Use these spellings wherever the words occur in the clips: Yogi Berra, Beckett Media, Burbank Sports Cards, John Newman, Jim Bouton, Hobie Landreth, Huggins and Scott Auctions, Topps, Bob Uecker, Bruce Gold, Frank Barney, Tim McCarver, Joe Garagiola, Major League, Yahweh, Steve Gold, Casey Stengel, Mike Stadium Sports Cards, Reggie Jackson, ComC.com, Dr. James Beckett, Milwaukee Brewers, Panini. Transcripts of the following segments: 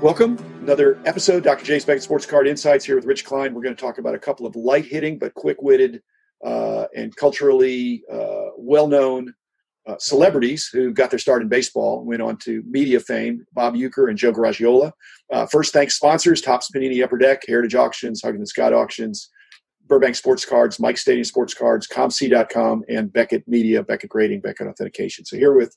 Welcome. Another episode, Dr. James Beckett Sports Card Insights here with Rich Klein. We're going to talk about a couple of light-hitting but quick-witted and culturally well-known celebrities who got their start in baseball, went on to media fame, Bob Uecker and Joe Garagiola. First, thanks sponsors, Topps, Panini, Upper Deck, Heritage Auctions, Huggins and Scott Auctions, Burbank Sports Cards, Mike Stadium Sports Cards, ComC.com, and Beckett Media, Beckett Grading, Beckett Authentication. So here with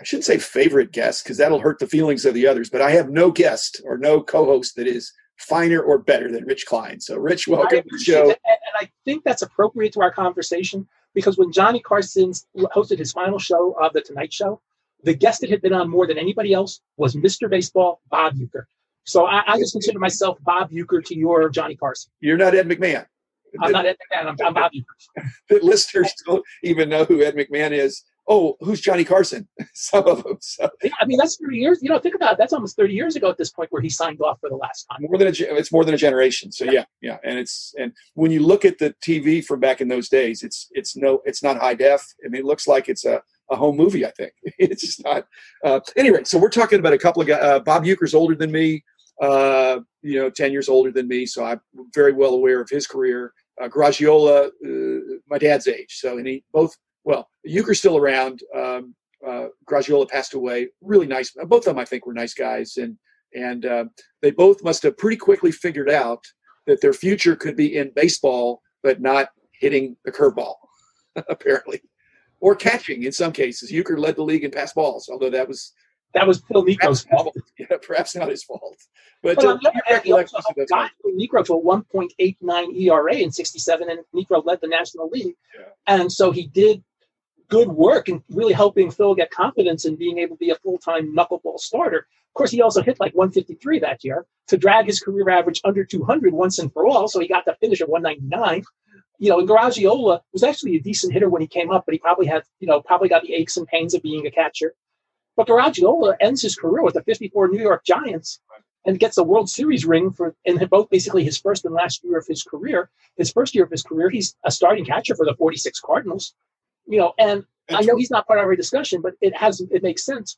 I shouldn't say favorite guest because that'll hurt the feelings of the others, but I have no guest or no co-host that is finer or better than Rich Klein. So, Rich, welcome to the show. And I think that's appropriate to our conversation because when Johnny Carson hosted his final show of The Tonight Show, the guest that had been on more than anybody else was Mr. Baseball, Bob Uecker. So I just consider myself Bob Uecker to your Johnny Carson. You're not Ed McMahon. I'm not Ed McMahon. I'm Bob Uecker. The listeners don't even know who Ed McMahon is. Oh, who's Johnny Carson? Some of them. So. Yeah, I mean, that's 30 years. You know, think about it. That's almost 30 years ago at this point where he signed off for the last time. It's more than a generation. So yeah. And when you look at the TV from back in those days, it's not high def. I mean, it looks like it's a home movie. I think it's just not. Anyway, so we're talking about a couple of guys. Bob Uecker's older than me. 10 years older than me. So I'm very well aware of his career. Garagiola, my dad's age. So Well, Uecker's still around. Garagiola passed away. Really nice. Both of them, I think, were nice guys. And they both must have pretty quickly figured out that their future could be in baseball, but not hitting the curveball, apparently. Or catching, in some cases. Uecker led the league in passed balls, although that was Phil Niekro's fault. Yeah, perhaps not his fault. But he also got Niekro to a 1.89 ERA in 1967, and Niekro led the National League. Yeah. And so he did good work in really helping Phil get confidence in being able to be a full-time knuckleball starter. Of course, he also hit like 153 that year to drag his career average under 200 once and for all, so he got to finish at 199. You know, and Garagiola was actually a decent hitter when he came up, but he probably had, probably got the aches and pains of being a catcher. But Garagiola ends his career with the 54 New York Giants and gets a World Series ring in both basically his first and last year of his career. His first year of his career, he's a starting catcher for the 46 Cardinals. And I know he's not part of our discussion, but it makes sense.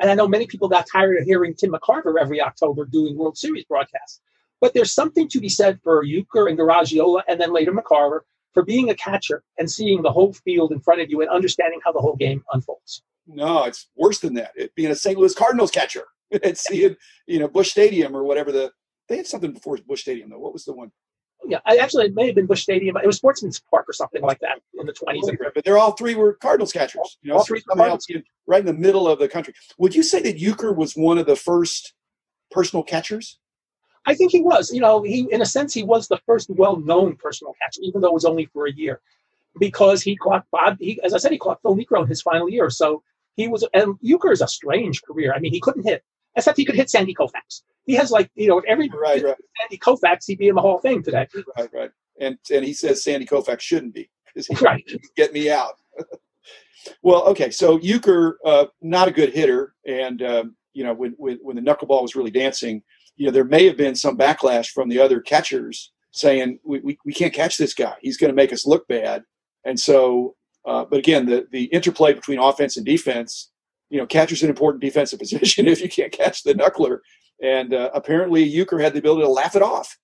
And I know many people got tired of hearing Tim McCarver every October doing World Series broadcasts. But there's something to be said for Uecker and Garagiola and then later McCarver for being a catcher and seeing the whole field in front of you and understanding how the whole game unfolds. No, it's worse than that. It being a St. Louis Cardinals catcher and seeing, Busch Stadium or whatever they had something before Busch Stadium though. What was the one? Yeah, it may have been Busch Stadium. It was Sportsman's Park or something like that in the '20s. But they're all three were Cardinals catchers. All three Cardinals right in the middle of the country. Would you say that Uecker was one of the first personal catchers? I think he was. He in a sense he was the first well-known personal catcher, even though it was only for a year, because he caught Bob. As I said, he caught Phil Niekro in his final year. So. And Uecker's a strange career. I mean, he couldn't hit, except he could hit Sandy Koufax. He has Sandy Koufax, he'd be in the Hall of Fame today. Right. And he says Sandy Koufax shouldn't be. Right. Get me out. Well, okay. So Uecker, not a good hitter. And, when the knuckleball was really dancing, there may have been some backlash from the other catchers saying, we can't catch this guy. He's going to make us look bad. And so, but again, the interplay between offense and defense, catcher's an important defensive position if you can't catch the knuckler. And apparently Uecker had the ability to laugh it off.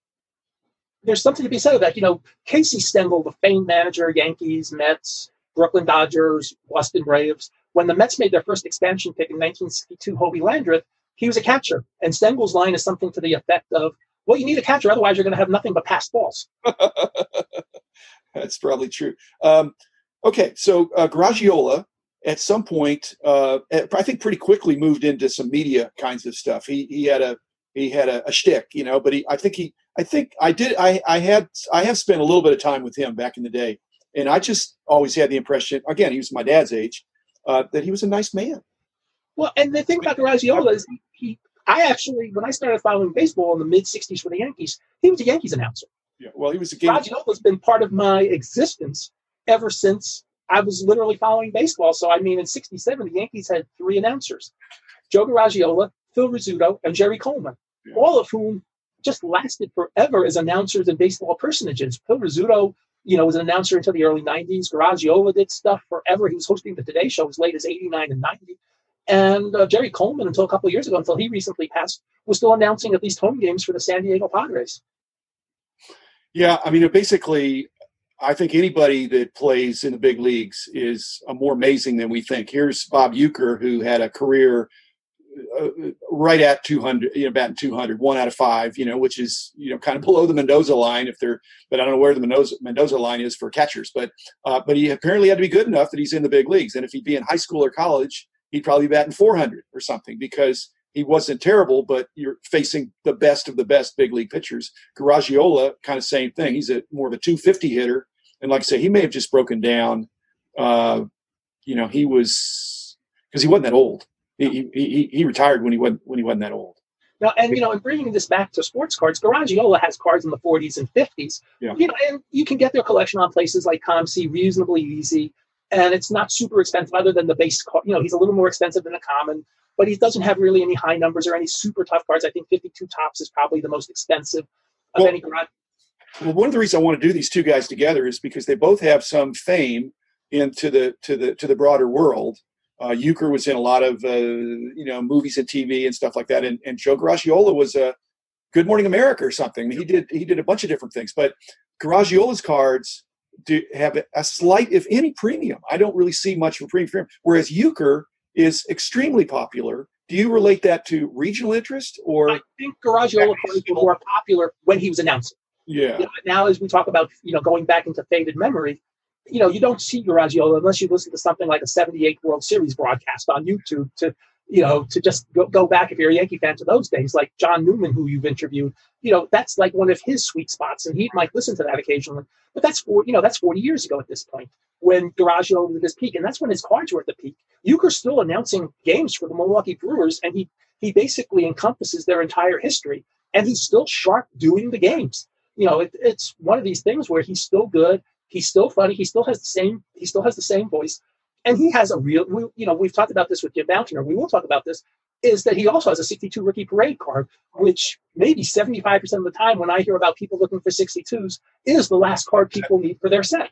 There's something to be said about, Casey Stengel, the famed manager, Yankees, Mets, Brooklyn Dodgers, Boston Braves. When the Mets made their first expansion pick in 1962, Hobie Landreth, he was a catcher. And Stengel's line is something to the effect of, well, you need a catcher, otherwise you're going to have nothing but passed balls. That's probably true. Okay, so Garagiola, at some point, I think pretty quickly moved into some media kinds of stuff. He had a shtick, But I have spent a little bit of time with him back in the day, and I just always had the impression. Again, he was my dad's age, that he was a nice man. Well, and the thing about Garagiola is when I started following baseball in the mid '60s for the Yankees, he was a Yankees announcer. Yeah, well, he was a game. Garagiola's been part of my existence ever since I was literally following baseball. So, in 1967, the Yankees had three announcers, Joe Garagiola, Phil Rizzuto, and Jerry Coleman, all of whom just lasted forever as announcers and baseball personages. Phil Rizzuto you know, was an announcer until the early 90s. Garagiola did stuff forever. He was hosting the Today Show as late as 89 and 90. And Jerry Coleman, until a couple of years ago, until he recently passed, was still announcing at least home games for the San Diego Padres. Yeah, I mean, basically, I think anybody that plays in the big leagues is more amazing than we think. Here's Bob Uecker, who had a career right at 200, you know, batting 200, 1 out of 5, you know, which is, you know, kind of below the Mendoza line if they're, but I don't know where the Mendoza line is for catchers, but he apparently had to be good enough that he's in the big leagues. And if he'd be in high school or college, he'd probably be batting 400 or something because he wasn't terrible, but you're facing the best of the best big league pitchers. Garagiola, kind of same thing. He's a more of a 250 hitter. And like I say, he may have just broken down. You know, he was, because he wasn't that old. He retired when he wasn't that old. Now, and you know, and bringing this back to sports cards, Garagiola has cards in the 40s and 50s. Yeah. You know, and you can get their collection on places like ComC reasonably easy, and it's not super expensive other than the base card. You know, he's a little more expensive than a common, but he doesn't have really any high numbers or any super tough cards. I think 52 Topps is probably the most expensive of any garage. Well, one of the reasons I want to do these two guys together is because they both have some fame into the broader world. Uecker was in a lot of, you know, movies and TV and stuff like that. And Joe Garagiola was a Good Morning America or something. He did a bunch of different things. But Garagiola's cards do have a slight, if any, premium. I don't really see much of a premium. Whereas Uecker is extremely popular. Do you relate that to regional interest? Or I think Garagiola cards were more popular when he was announcing. Yeah. You know, now, as we talk about, you know, going back into faded memory, you know, you don't see Garagiola unless you listen to something like a 78 World Series broadcast on YouTube to, you know, to just go back if you're a Yankee fan to those days, like John Newman, who you've interviewed, you know, that's like one of his sweet spots. And he might listen to that occasionally, but that's 40 years ago at this point when Garagiola was at his peak. And that's when his cards were at the peak. Uecker's still announcing games for the Milwaukee Brewers. And he basically encompasses their entire history and he's still sharp doing the games. You know, it's one of these things where he's still good. He's still funny. He still has the same voice, and he has a real. You know, we've talked about this with Jim Bouton, or we will talk about this. Is that he also has a 62 rookie parade card, which maybe 75% of the time when I hear about people looking for 62s is the last card people need for their set.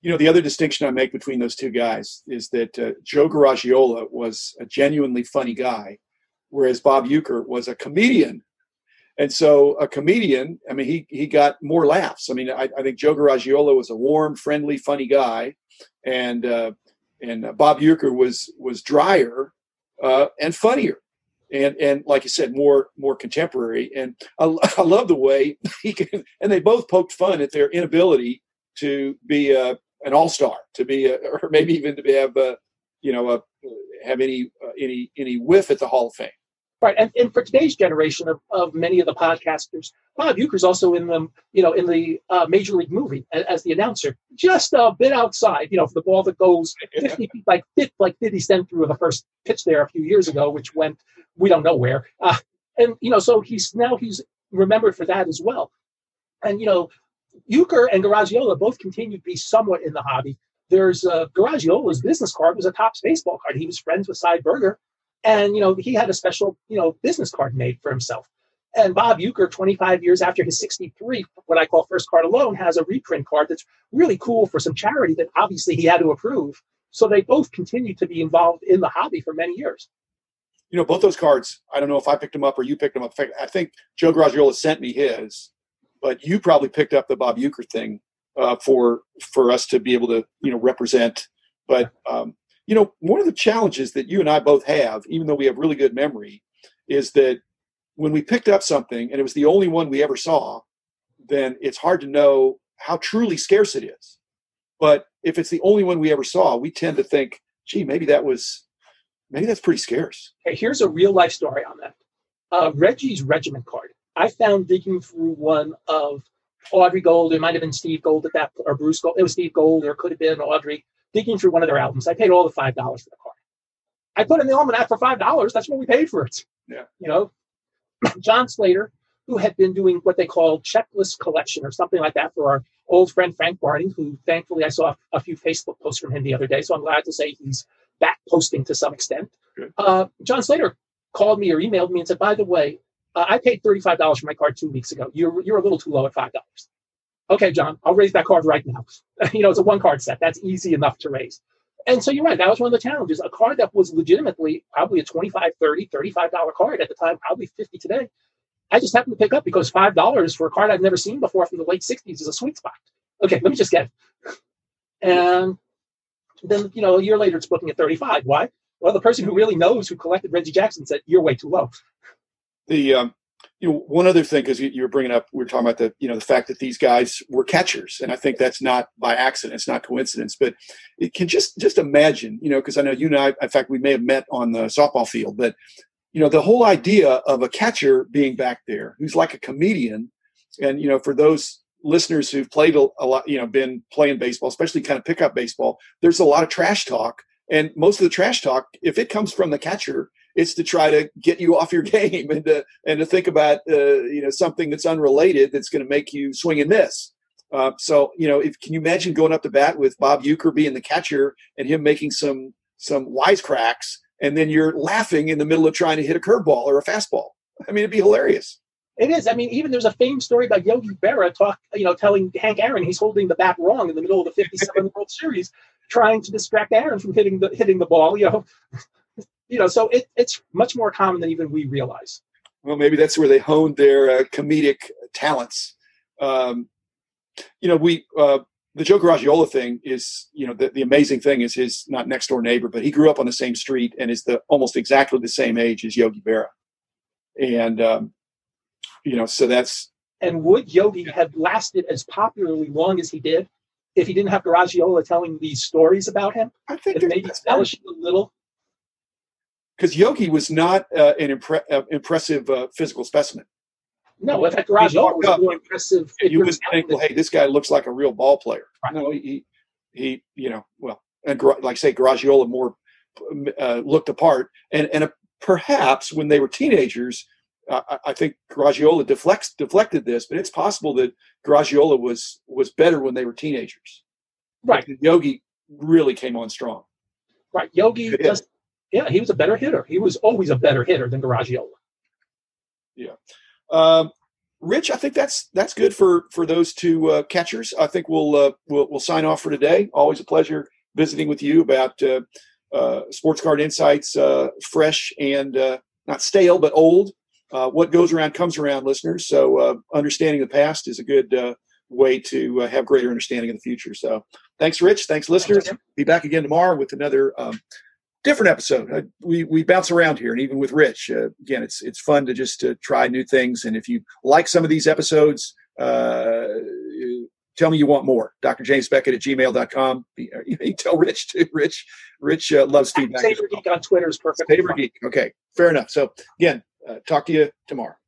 You know, the other distinction I make between those two guys is that Joe Garagiola was a genuinely funny guy, whereas Bob Uecker was a comedian. And so a comedian, I mean, he got more laughs. I mean, I think Joe Garagiola was a warm, friendly, funny guy, and Bob Uecker was drier and funnier, and like you said, more contemporary. And I love the way he can. And they both poked fun at their inability to be an all-star, to be or maybe even to have you know have any whiff at the Hall of Fame. Right, and for today's generation of many of the podcasters, Bob Uecker's also in the Major League movie as the announcer, just a bit outside, you know, for the ball that goes 50 feet like 50 cent through the first pitch there a few years ago, which went we don't know where, and you know, so he's remembered for that as well, and you know, Uecker and Garagiola both continue to be somewhat in the hobby. There's Garagiola's business card was a Topps baseball card. He was friends with Cy Berger. And, you know, he had a special, you know, business card made for himself. And Bob Uecker, 25 years after his 63, what I call first card alone, has a reprint card that's really cool for some charity that obviously he had to approve. So they both continue to be involved in the hobby for many years. You know, both those cards, I don't know if I picked them up or you picked them up. In fact, I think Joe Garagiola sent me his, but you probably picked up the Bob Uecker thing for us to be able to, you know, represent. But, you know, one of the challenges that you and I both have, even though we have really good memory, is that when we picked up something and it was the only one we ever saw, then it's hard to know how truly scarce it is. But if it's the only one we ever saw, we tend to think, gee, maybe that's pretty scarce. Hey, here's a real life story on that. Reggie's Regiment card. I found digging through one of Audrey Gold. It might have been Steve Gold at that, or Bruce Gold. It was Steve Gold, or it could have been Audrey. Digging through one of their albums. I paid all the $5 for the card. I put in the almanac for $5. That's what we paid for it. Yeah. You know, John Slater, who had been doing what they call checklist collection or something like that for our old friend Frank Barney, who thankfully I saw a few Facebook posts from him the other day. So I'm glad to say he's back posting to some extent. John Slater called me or emailed me and said, by the way, I paid $35 for my card 2 weeks ago. You're a little too low at $5. okay, John, I'll raise that card right now. You know, it's a one card set. That's easy enough to raise. And so you're right. That was one of the challenges. A card that was legitimately probably a $25, $30, $35 card at the time, probably $50 today. I just happened to pick up because $5 for a card I've never seen before from the late 60s is a sweet spot. Okay, let me just get it. And then, you know, a year later, it's booking at $35. Why? Well, the person who really knows, who collected Reggie Jackson, said, you're way too low. The you know, one other thing, because you were bringing up, we were talking about the, you know, the fact that these guys were catchers. And I think that's not by accident. It's not coincidence. But it can just imagine, you know, because I know you and I, in fact, we may have met on the softball field. But, you know, the whole idea of a catcher being back there, who's like a comedian. And, you know, for those listeners who've played a lot, you know, been playing baseball, especially kind of pickup baseball, there's a lot of trash talk. And most of the trash talk, if it comes from the catcher, it's to try to get you off your game and to think about, you know, something that's unrelated that's going to make you swing and miss. So, you know, can you imagine going up to bat with Bob Uecker being the catcher and him making some wisecracks, and then you're laughing in the middle of trying to hit a curveball or a fastball? I mean, it'd be hilarious. It is. I mean, even there's a famed story about Yogi Berra telling Hank Aaron he's holding the bat wrong in the middle of the 57 World Series, trying to distract Aaron from hitting the ball. You know, so it's much more common than even we realize. Well, maybe that's where they honed their comedic talents. The Joe Garagiola thing is, you know, the amazing thing is his not next door neighbor, but he grew up on the same street and is almost exactly the same age as Yogi Berra. And you know, so that's. And would Yogi have lasted as popularly long as he did if he didn't have Garagiola telling these stories about him? I think maybe embellishing a little. Because Yogi was not an impressive physical specimen. No, in fact, Garagiola was more impressive. You would think, well, hey, this guy looks like a real ball player. Right. No, he, you know, well, and like I say, Garagiola more looked apart. And perhaps when they were teenagers, I think Garagiola deflected this, but it's possible that Garagiola was better when they were teenagers. Right. Like Yogi really came on strong. Right. Yogi just. Yeah, he was a better hitter. He was always a better hitter than Garagiola. Yeah. Rich, I think that's good for those two catchers. I think we'll sign off for today. Always a pleasure visiting with you about sports card insights, fresh and not stale but old. What goes around comes around, listeners. So understanding the past is a good way to have greater understanding of the future. So thanks, Rich. Thanks, listeners. Thanks, be back again tomorrow with another different episode. We bounce around here, and even with Rich, again, it's fun to just try new things. And if you like some of these episodes, tell me you want more. drjamesbeckett@gmail.com. You can tell Rich too. Rich loves feedback. Saber Geek on Twitter is perfect. Saber Geek. Okay, fair enough. So again, talk to you tomorrow.